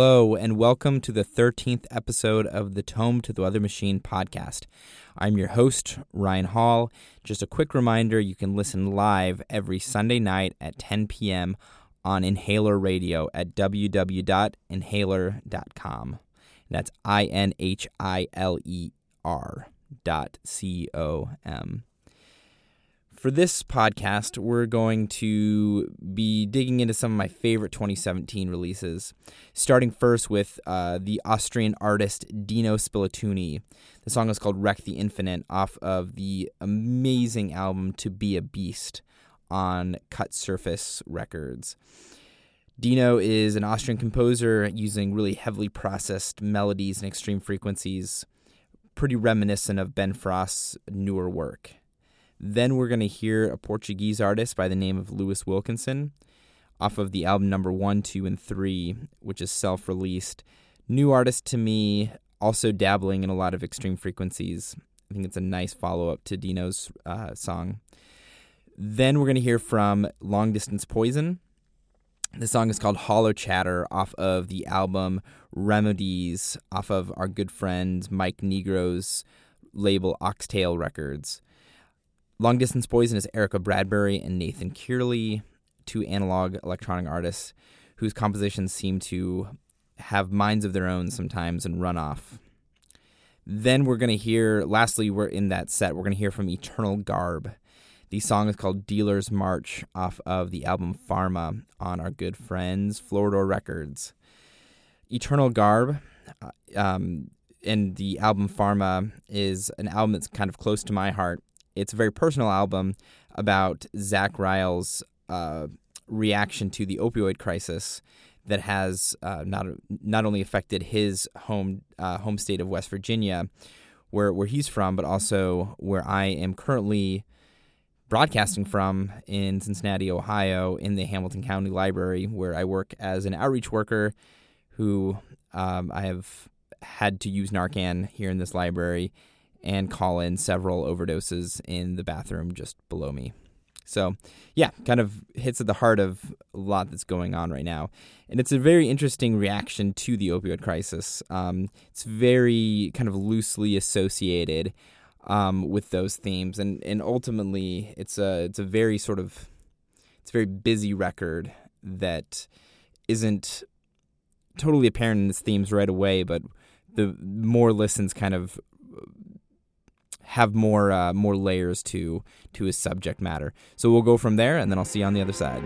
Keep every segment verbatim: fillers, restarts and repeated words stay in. Hello, and welcome to the thirteenth episode of the Tome to the Weather Machine podcast. I'm your host, Ryan Hall. Just a quick reminder, you can listen live every Sunday night at ten p.m. on Inhaler Radio at w w w dot inhaler dot com. That's I N H I L E R dot C O M. For this podcast, we're going to be digging into some of my favorite twenty seventeen releases, starting first with uh, the Austrian artist Dino Spiluttini. The song is called Wreck the Infinite, off of the amazing album To Be a Beast on Cut Surface Records. Dino is an Austrian composer using really heavily processed melodies and extreme frequencies, pretty reminiscent of Ben Frost's newer work. Then we're going to hear a Portuguese artist by the name of Lewis Wilkinson off of the album Number One, Two, and Three, which is self-released. New artist to me, also dabbling in a lot of extreme frequencies. I think it's a nice follow-up to Dino's uh, song. Then we're going to hear from Long Distance Poison. The song is called Hollow Chatter off of the album Rheomodes, off of our good friend Mike Negro's label Oxtail Records. Long Distance Poison is Erica Bradbury and Nathan Kearley, two analog electronic artists whose compositions seem to have minds of their own sometimes and run off. Then we're going to hear, lastly, we're in that set, we're going to hear from Eternal Garb. The song is called Dealer's March off of the album Pharma on our good friends Floridor Records. Eternal Garb, um, and the album Pharma is an album that's kind of close to my heart. It's a very personal album about Zach Ryle's uh, reaction to the opioid crisis that has uh, not not only affected his home uh, home state of West Virginia, where where he's from, but also where I am currently broadcasting from in Cincinnati, Ohio, in the Hamilton County Library, where I work as an outreach worker who um, I have had to use Narcan here in this library and call in several overdoses in the bathroom just below me. So, yeah, kind of hits at the heart of a lot that's going on right now. And it's a very interesting reaction to the opioid crisis. Um, it's very kind of loosely associated um, with those themes. And, and ultimately, it's a, it's a very sort of, it's a very busy record that isn't totally apparent in its themes right away, but the more listens kind of have more uh, more layers to to his subject matter. So we'll go from there, and then I'll see you on the other side.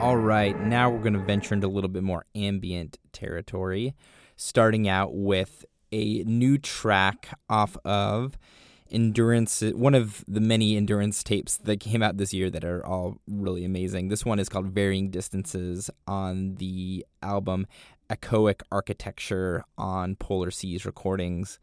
All right, now we're going to venture into a little bit more ambient territory, starting out with a new track off of Endurance, one of the many Endurance tapes that came out this year that are all really amazing. This one is called Varying Distances on the album Echoic Architecture on Polar Seas Recordings.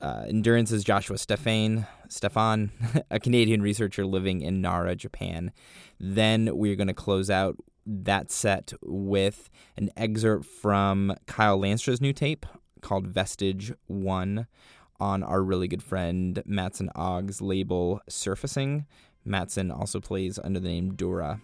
Uh, Endurance is Joshua Stefan, Stefan, a Canadian researcher living in Nara, Japan. Then we're going to close out that set with an excerpt from Kyle Landstra's new tape called Vestige One on our really good friend Matson Ogg's label Surfacing. Matson also plays under the name Dora.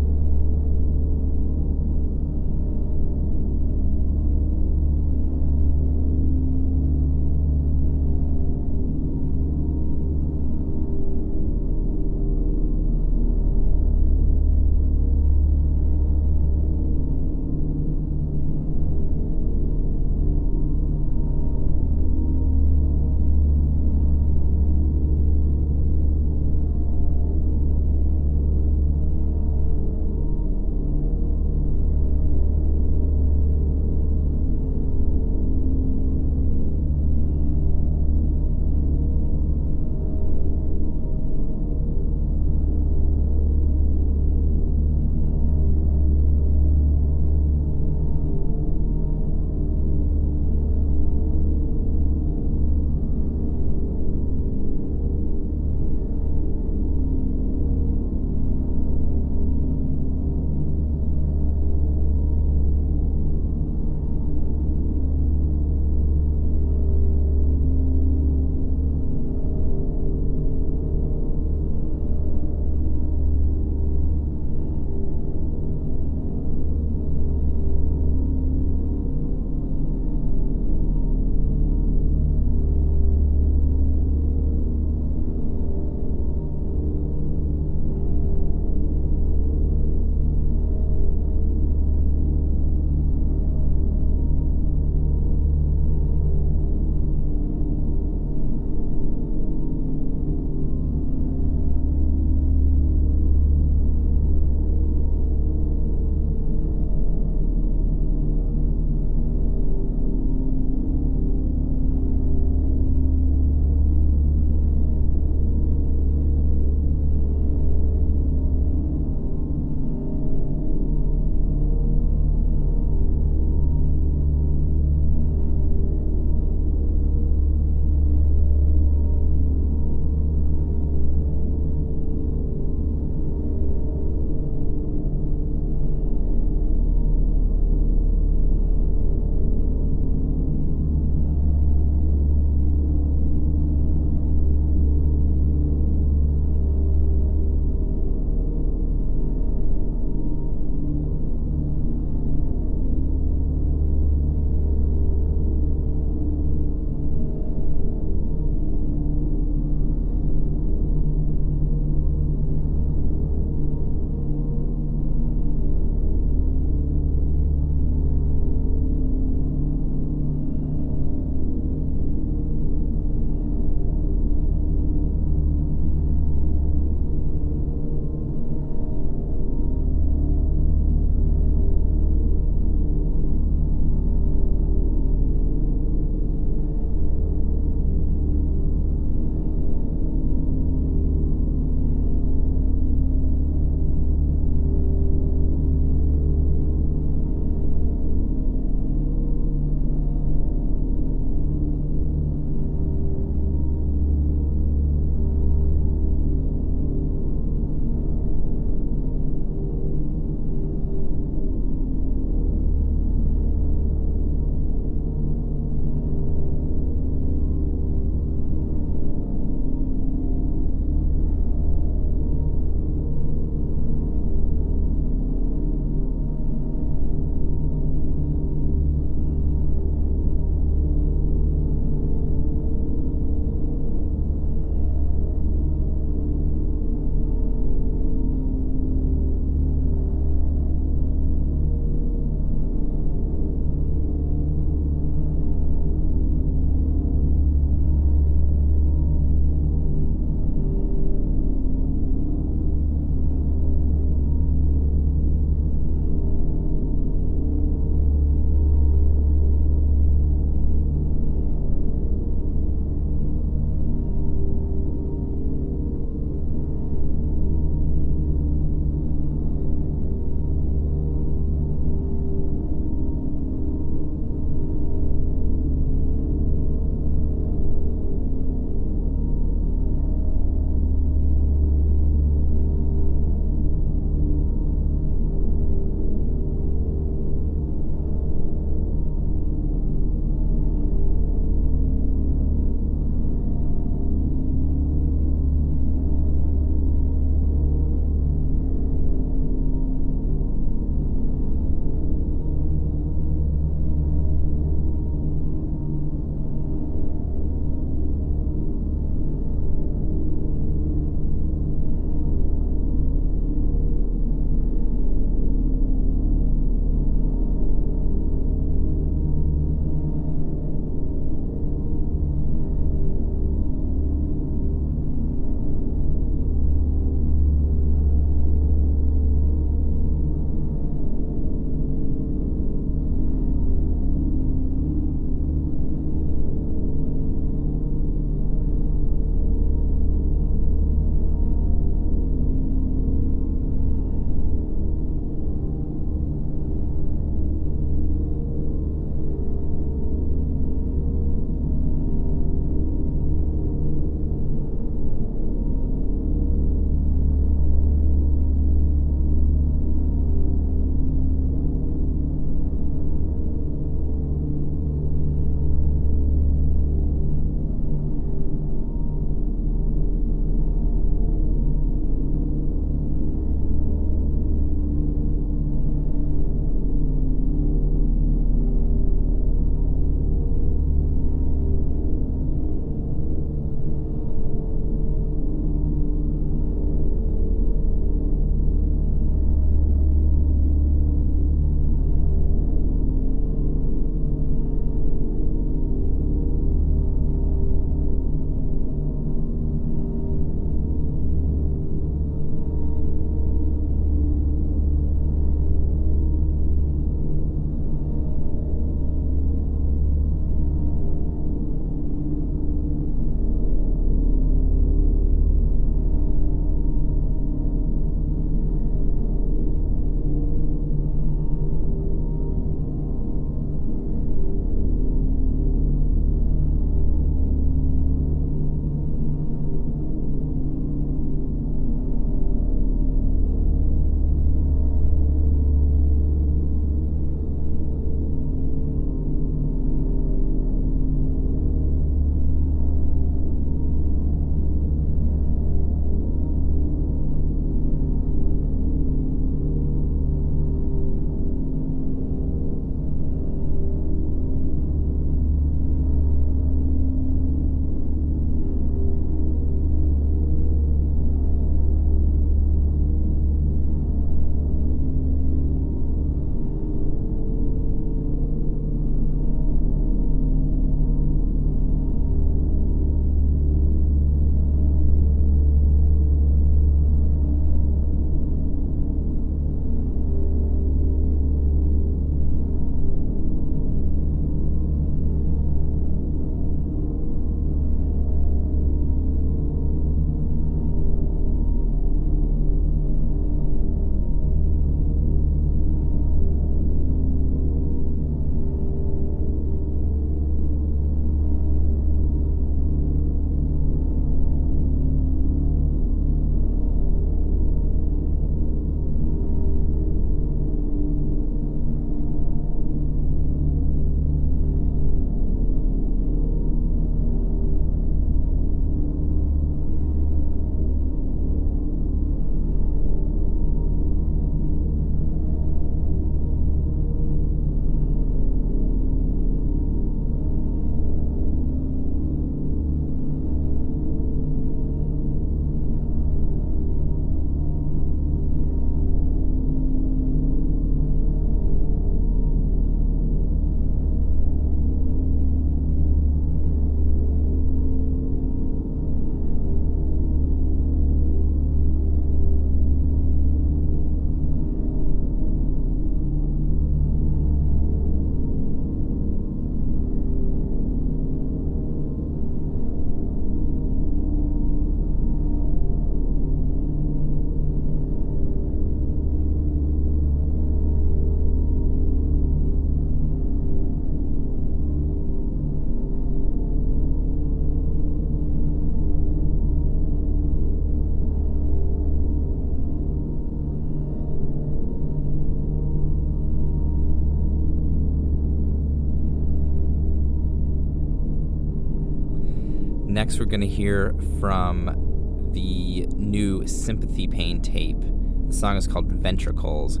Next, we're going to hear from the new Sympathy Pain tape. The song is called Ventricles.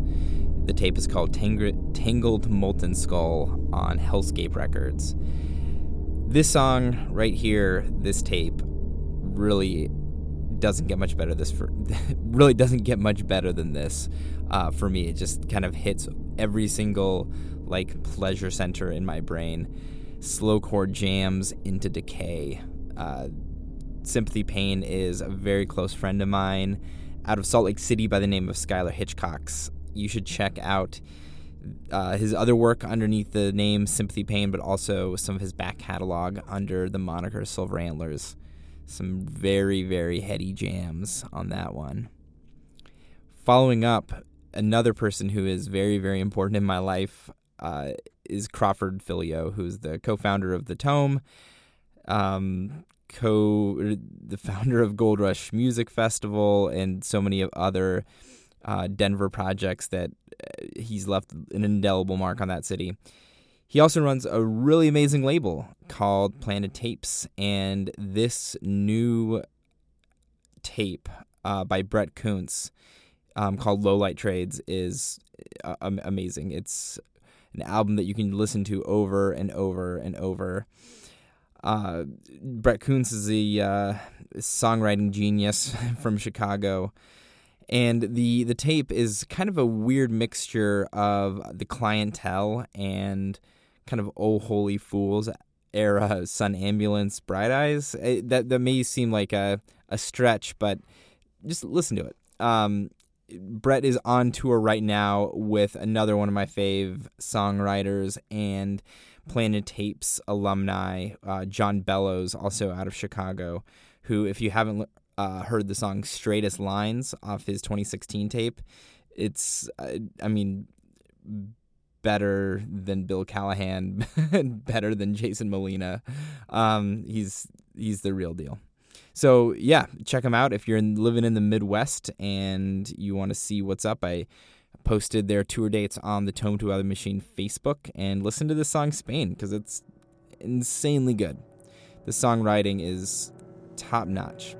The tape is called Tang- Tangled Molten Skull on Hellscape Records. This song right here, this tape, really doesn't get much better. This for, really doesn't get much better than this uh, for me. It just kind of hits every single like pleasure center in my brain. Slow chord jams into decay. Uh, Sympathy Pain is a very close friend of mine out of Salt Lake City by the name of Skylar Hitchcox. You should check out uh, his other work underneath the name Sympathy Pain, but also some of his back catalog under the moniker Silver Antlers. Some very, very heady jams on that one. Following up, another person who is very, very important in my life uh, is Crawford Filio, who's the co-founder of The Tome, um, co the founder of Gold Rush Music Festival, and so many of other uh, Denver projects that he's left an indelible mark on that city. He also runs a really amazing label called Planted Tapes, and this new tape uh, by Bret Koontz um, called Low Light Trades is uh, amazing. It's an album that you can listen to over and over and over. Uh, Bret Koontz is a uh, songwriting genius from Chicago. And the, the tape is kind of a weird mixture of The Clientele and kind of Oh Holy Fools era Sun Ambulance, Bright Eyes. It, that that may seem like a, a stretch, but just listen to it. Um, Brett is on tour right now with another one of my fave songwriters and Planted Tapes alumni, uh, John Bellows, also out of Chicago, who, if you haven't Uh, heard the song Straightest Lines off his twenty sixteen tape. It's, uh, I mean, better than Bill Callahan, better than Jason Molina. Um, he's he's the real deal. So, yeah, check him out if you're in, living in the Midwest and you want to see what's up. I posted their tour dates on the Tome to the Weather Machine Facebook, and listen to this song Spain, because it's insanely good. The songwriting is top-notch.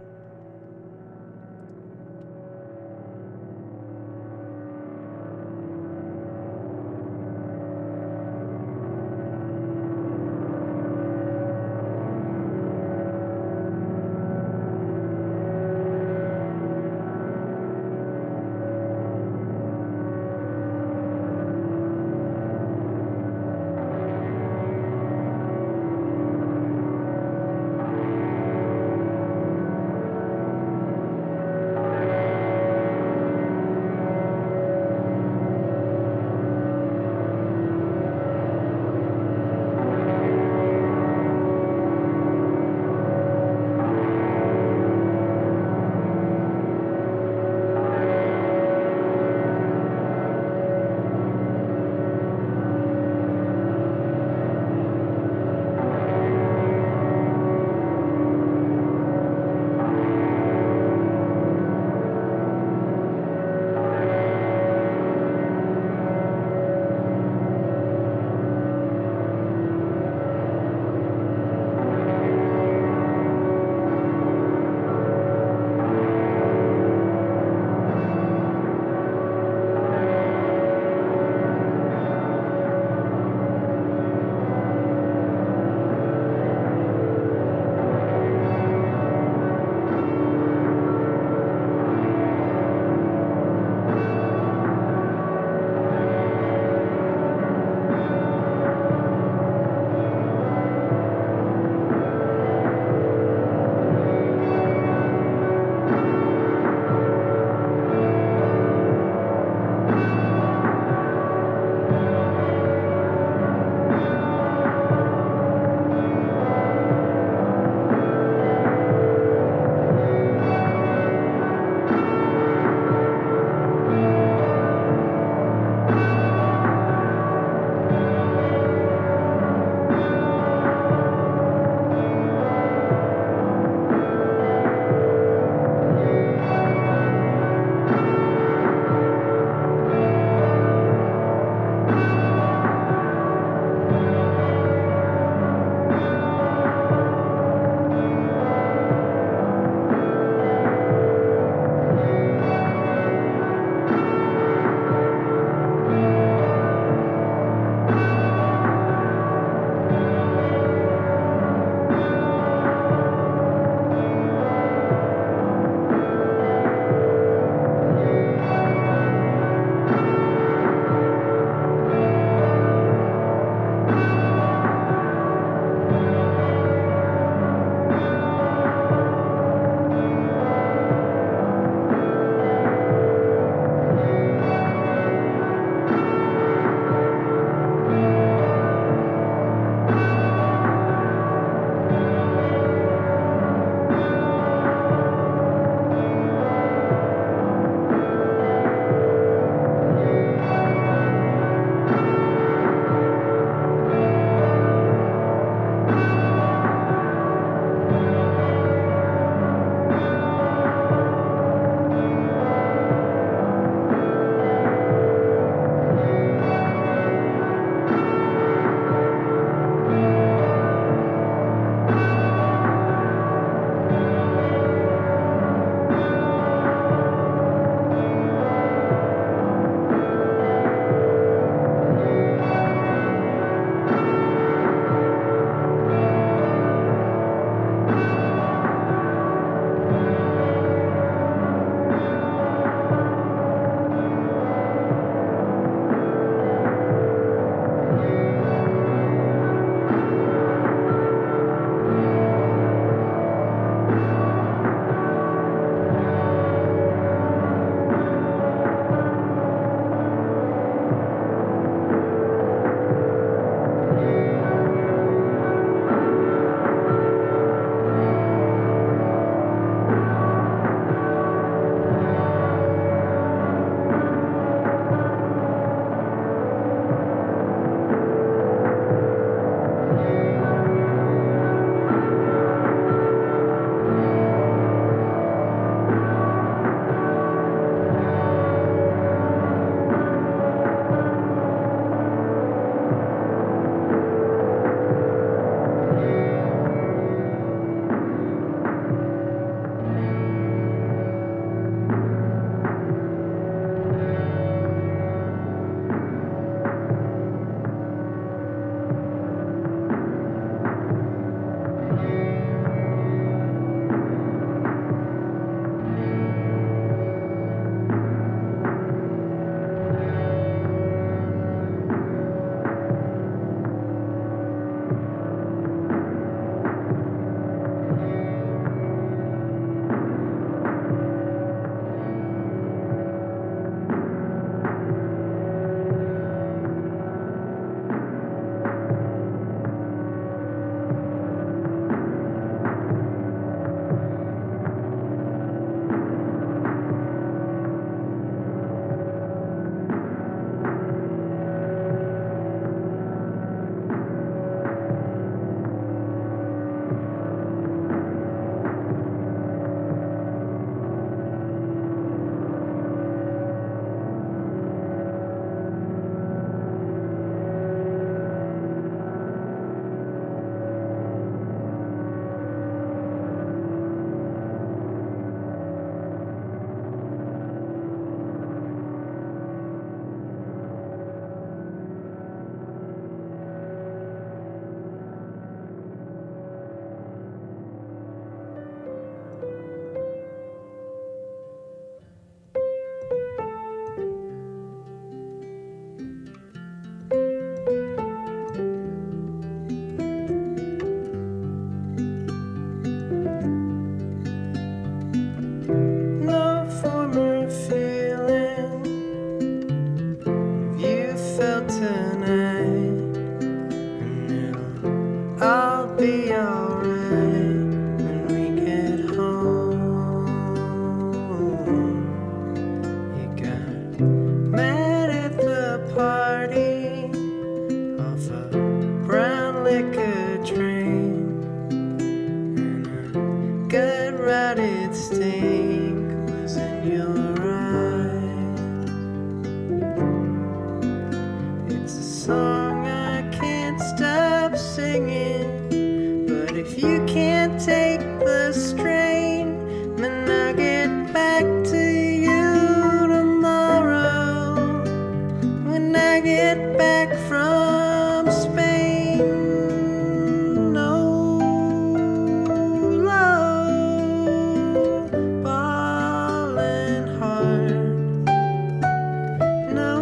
felt tonight, and it'll all be alright when we get home. You got mad at the party, off a brown liquor train, and a good rotted stink was in your song I can't stop singing, but if you can't take the strain, then I'll get back to you tomorrow, when I get back from Spain. Oh, low, ballin' hard, no.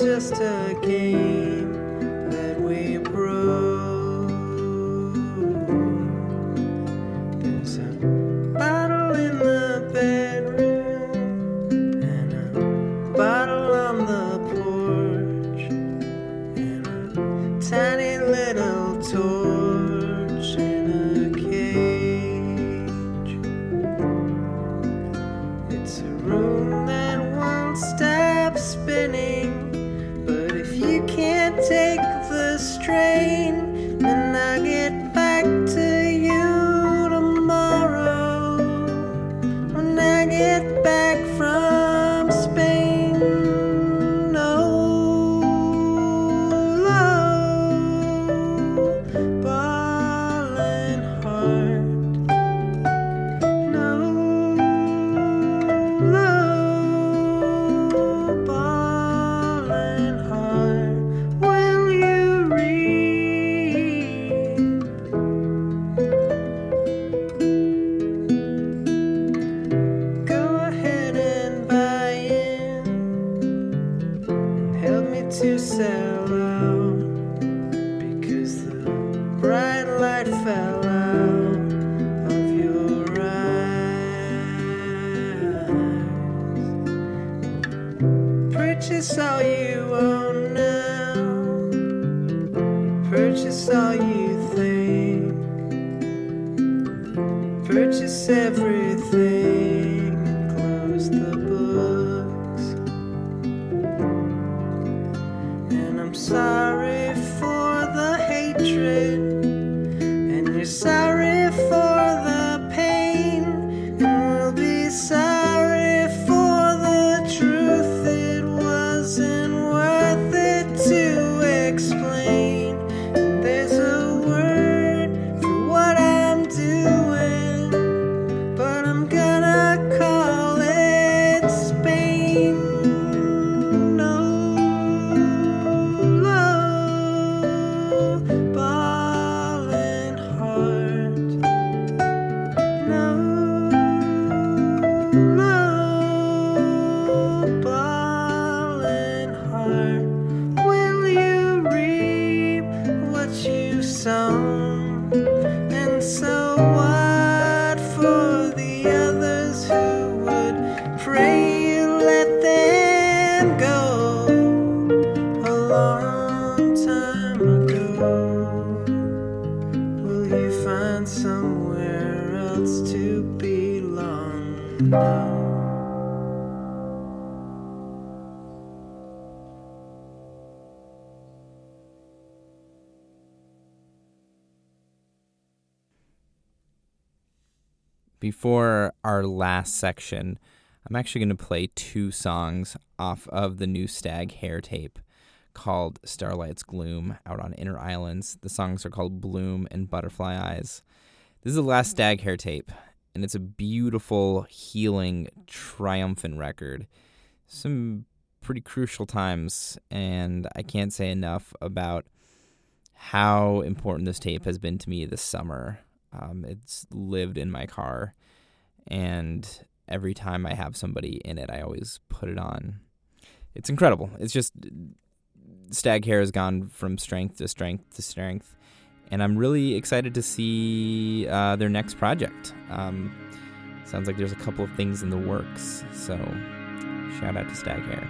Just a game that we broke. There's a bottle in the bedroom, and a bottle on the porch, and a tiny little torch in a cage. It's a room that won't stop spinning, but if you can't take the strain, then I'll get back to you tomorrow, when I get back from Spain. Oh, low, ballin' hard, no, low, ballin' hard, will you read? Go ahead and buy in, and help me to sell out, because the bright light fell out of your eyes. Purchase all you own now, purchase all you think, purchase everything and close the books. And I'm sorry for the hatred, and you're sorry for the pain, and we'll be sorry for the truth. It wasn't worth it to explain. And there's a word for what I'm doing, but I'm gonna call it Spain. No, low, ballin' hard, no, low, ballin' hard, will you reap what you've sown? And so what for the others who would pray you let them go a long time ago? Will you find somewhere else to belong now? Before our last section, I'm actually going to play two songs off of the new Stag Hare tape called Starlight's Gloom out on Inner Islands. The songs are called Bloom and Butterfly Eyes. This is the last Stag Hare tape, and it's a beautiful, healing, triumphant record. Some pretty crucial times, and I can't say enough about how important this tape has been to me this summer. Um, it's lived in my car, and every time I have somebody in it, I always put it on. It's incredible. It's just, Stag Hare has gone from strength to strength to strength, and I'm really excited to see uh, their next project. Um, sounds like there's a couple of things in the works, so shout out to Stag Hare.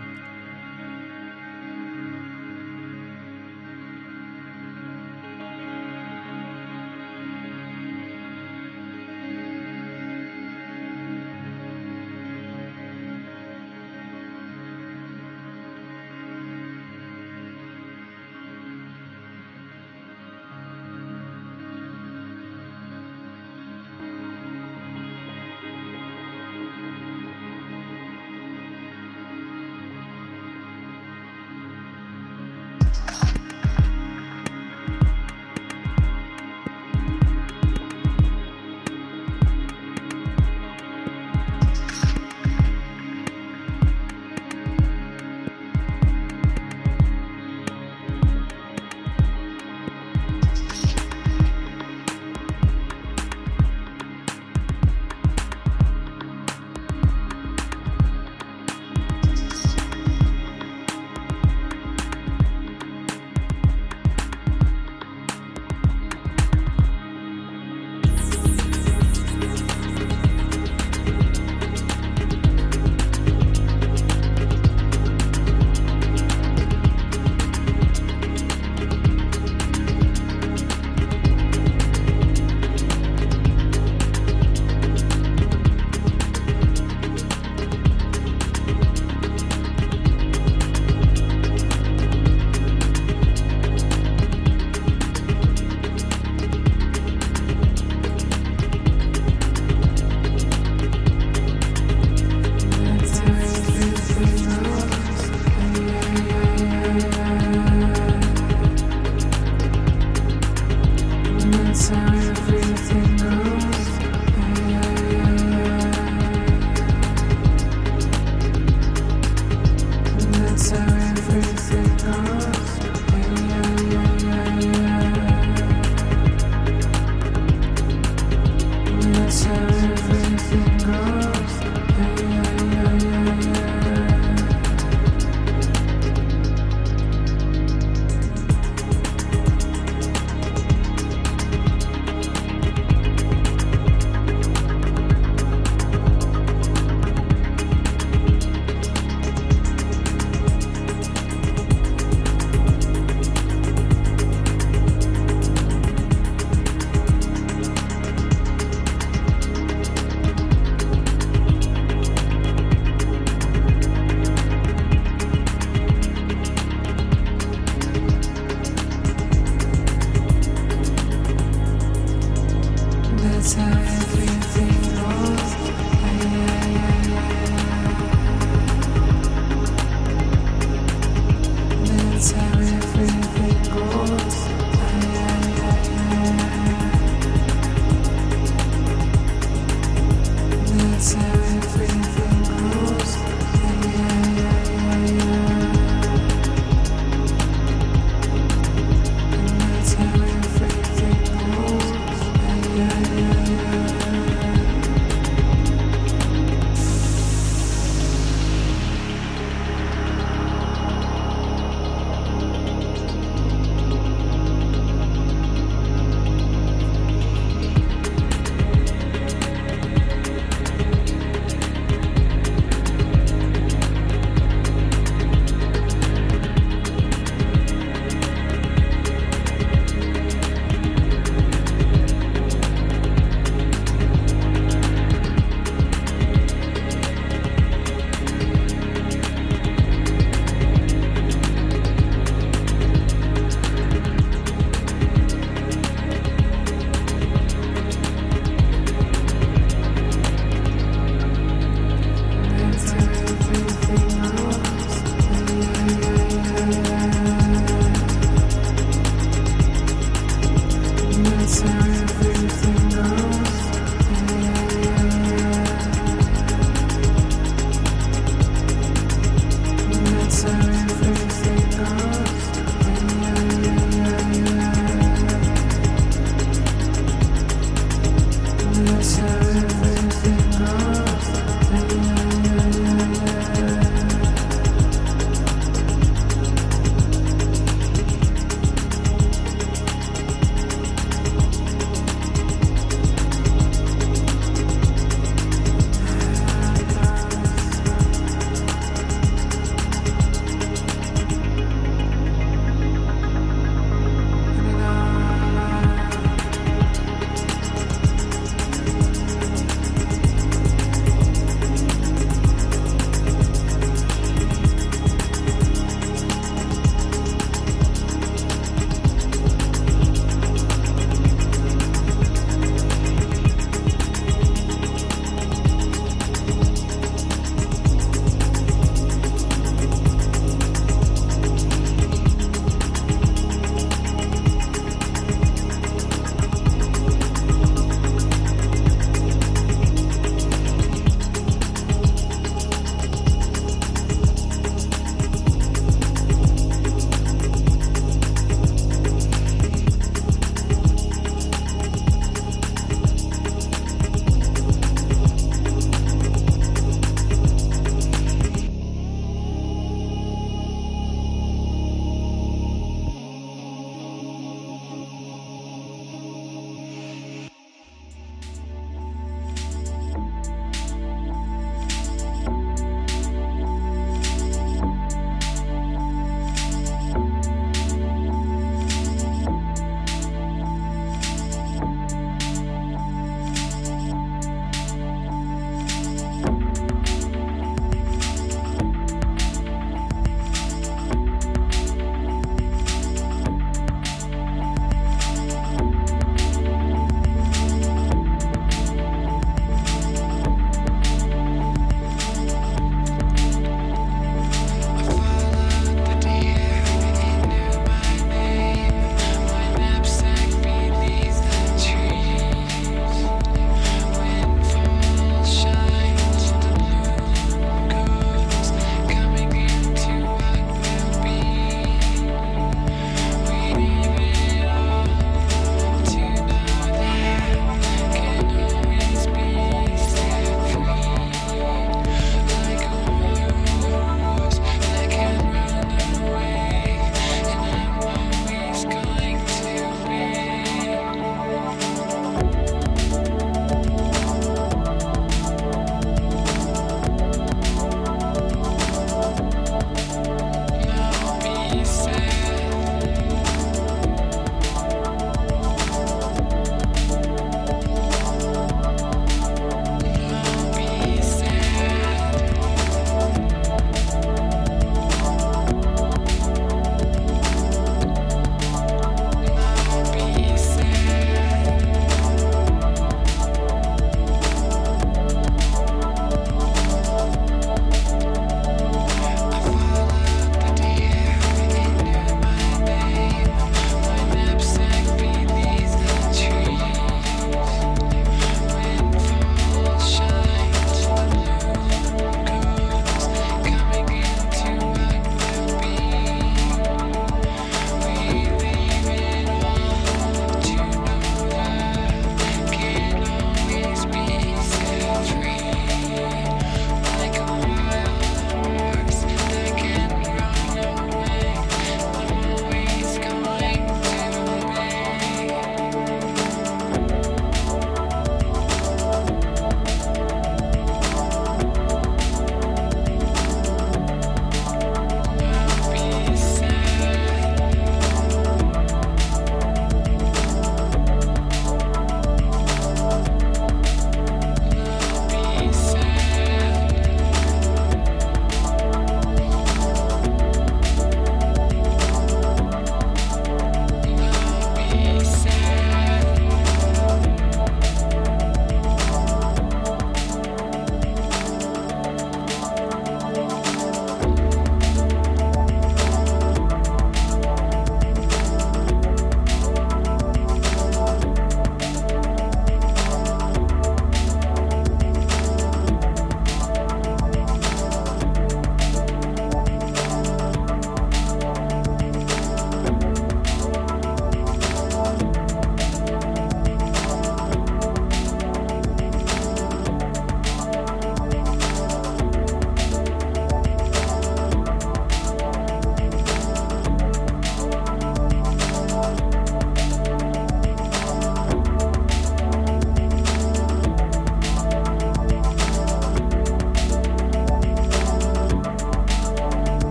Yeah, yeah, yeah.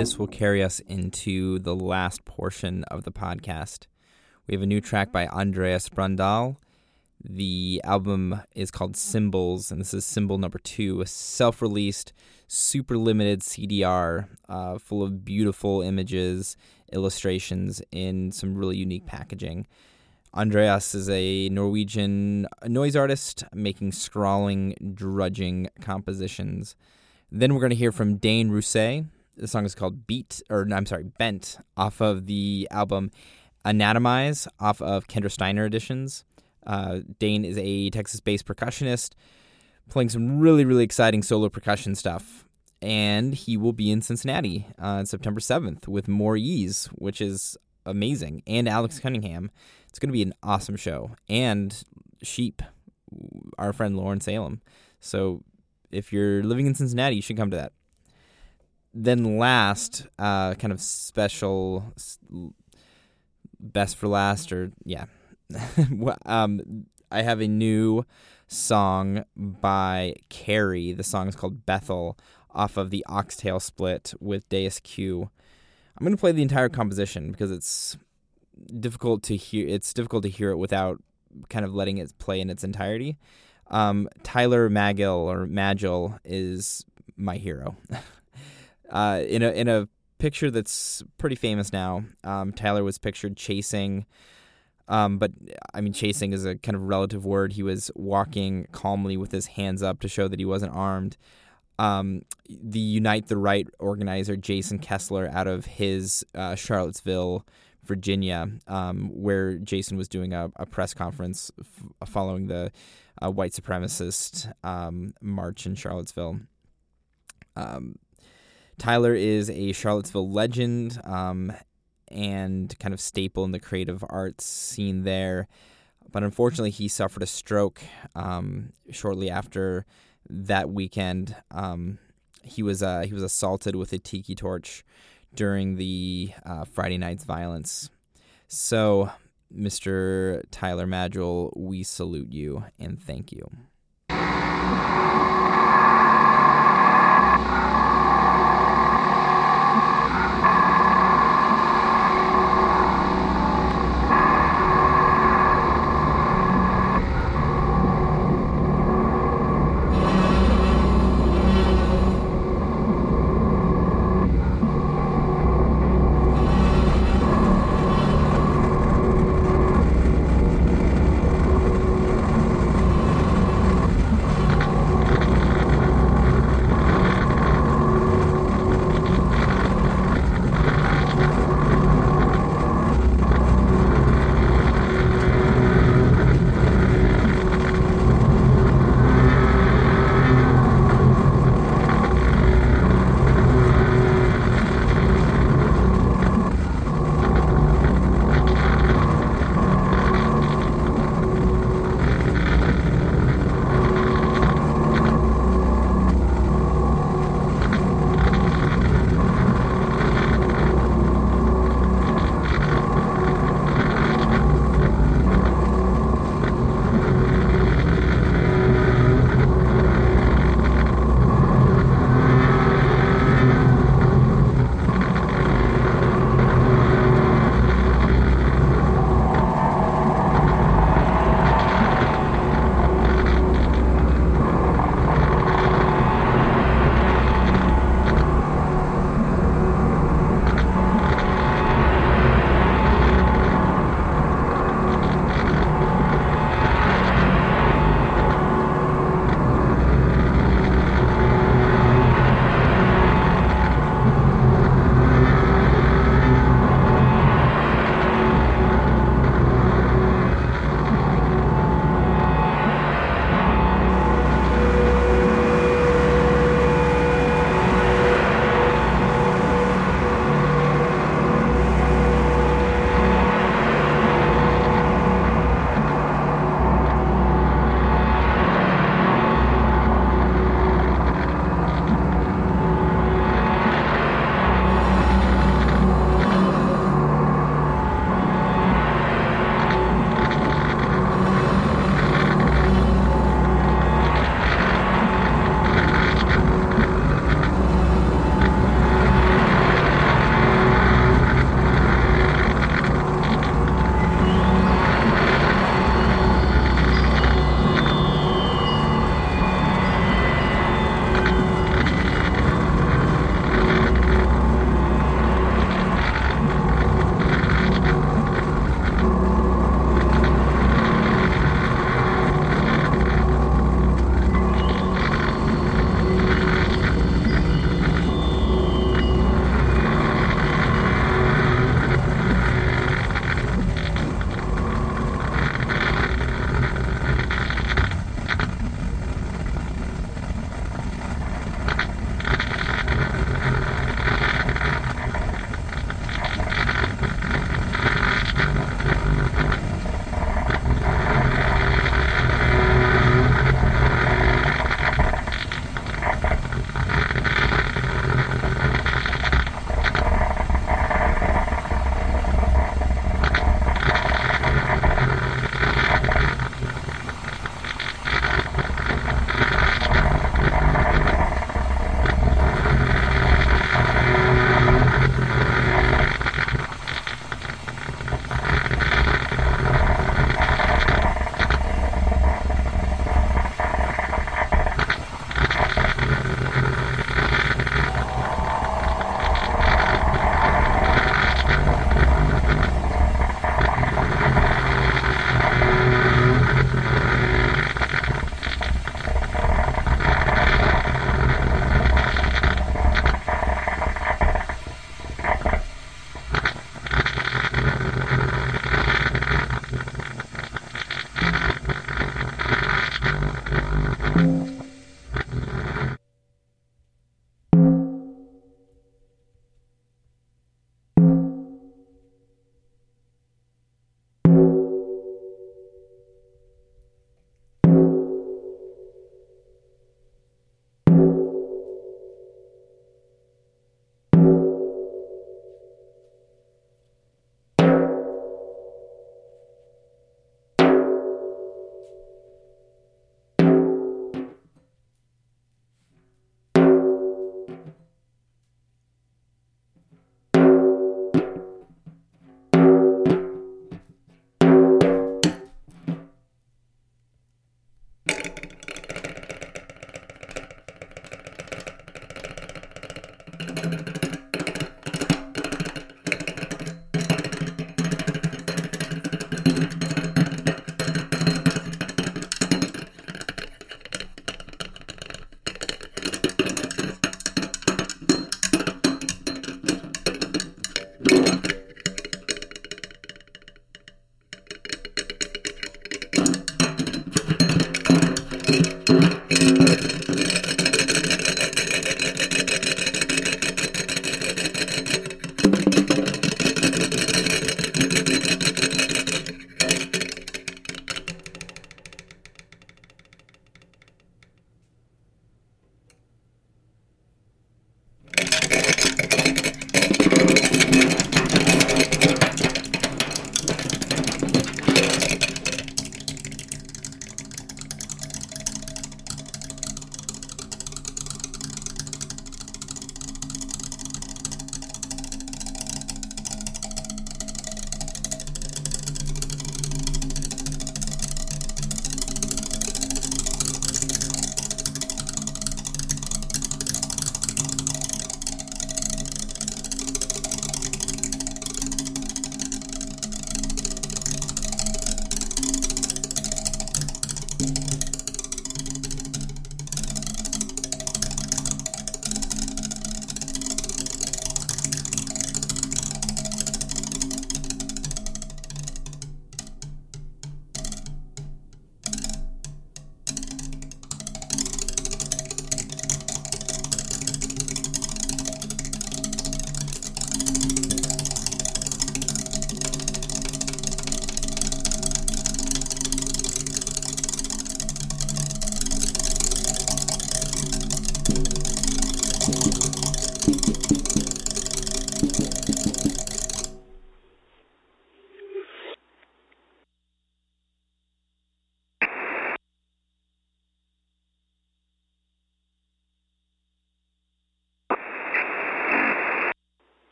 this will carry us into the last portion of the podcast. We have a new track by Andreas Brandal. The album is called Symbols, and this is Symbol Number Two, a self-released, super limited C D R uh, full of beautiful images, illustrations in some really unique packaging. Andreas is a Norwegian noise artist making scrawling, drudging compositions. Then we're going to hear from Dane Rousset. The song is called Beat, or I'm sorry, Bent, off of the album Anatomize, off of Kendra Steiner Editions. Uh, Dane is a Texas-based percussionist playing some really, really exciting solo percussion stuff. And he will be in Cincinnati on September seventh with More Ease, which is amazing, and Alex Cunningham. It's going to be an awesome show. And Sheep, our friend Lauren Salem. So if you're living in Cincinnati, you should come to that. Then last, uh, kind of special, best for last, or yeah. um, I have a new song by Carry. The song is called Bethel, off of the Oxtail split with Deus Q. I'm going to play the entire composition because it's difficult to hear. It's difficult to hear it without kind of letting it play in its entirety. Um, Tyler Magill or Magill is my hero. uh, in a in a picture that's pretty famous now. Um, Tyler was pictured chasing. Um, but, I mean, chasing is a kind of relative word. He was walking calmly with his hands up to show that he wasn't armed. Um, the Unite the Right organizer, Jason Kessler, out of his uh, Charlottesville, Virginia, um, where Jason was doing a, a press conference f- following the uh, white supremacist um, march in Charlottesville. Um, Tyler is a Charlottesville legend, um and kind of staple in the creative arts scene there. But unfortunately, he suffered a stroke um, shortly after that weekend. Um, he was uh, he was assaulted with a tiki torch during the uh, Friday night's violence. So, Mister Tyler Magill, we salute you and thank you.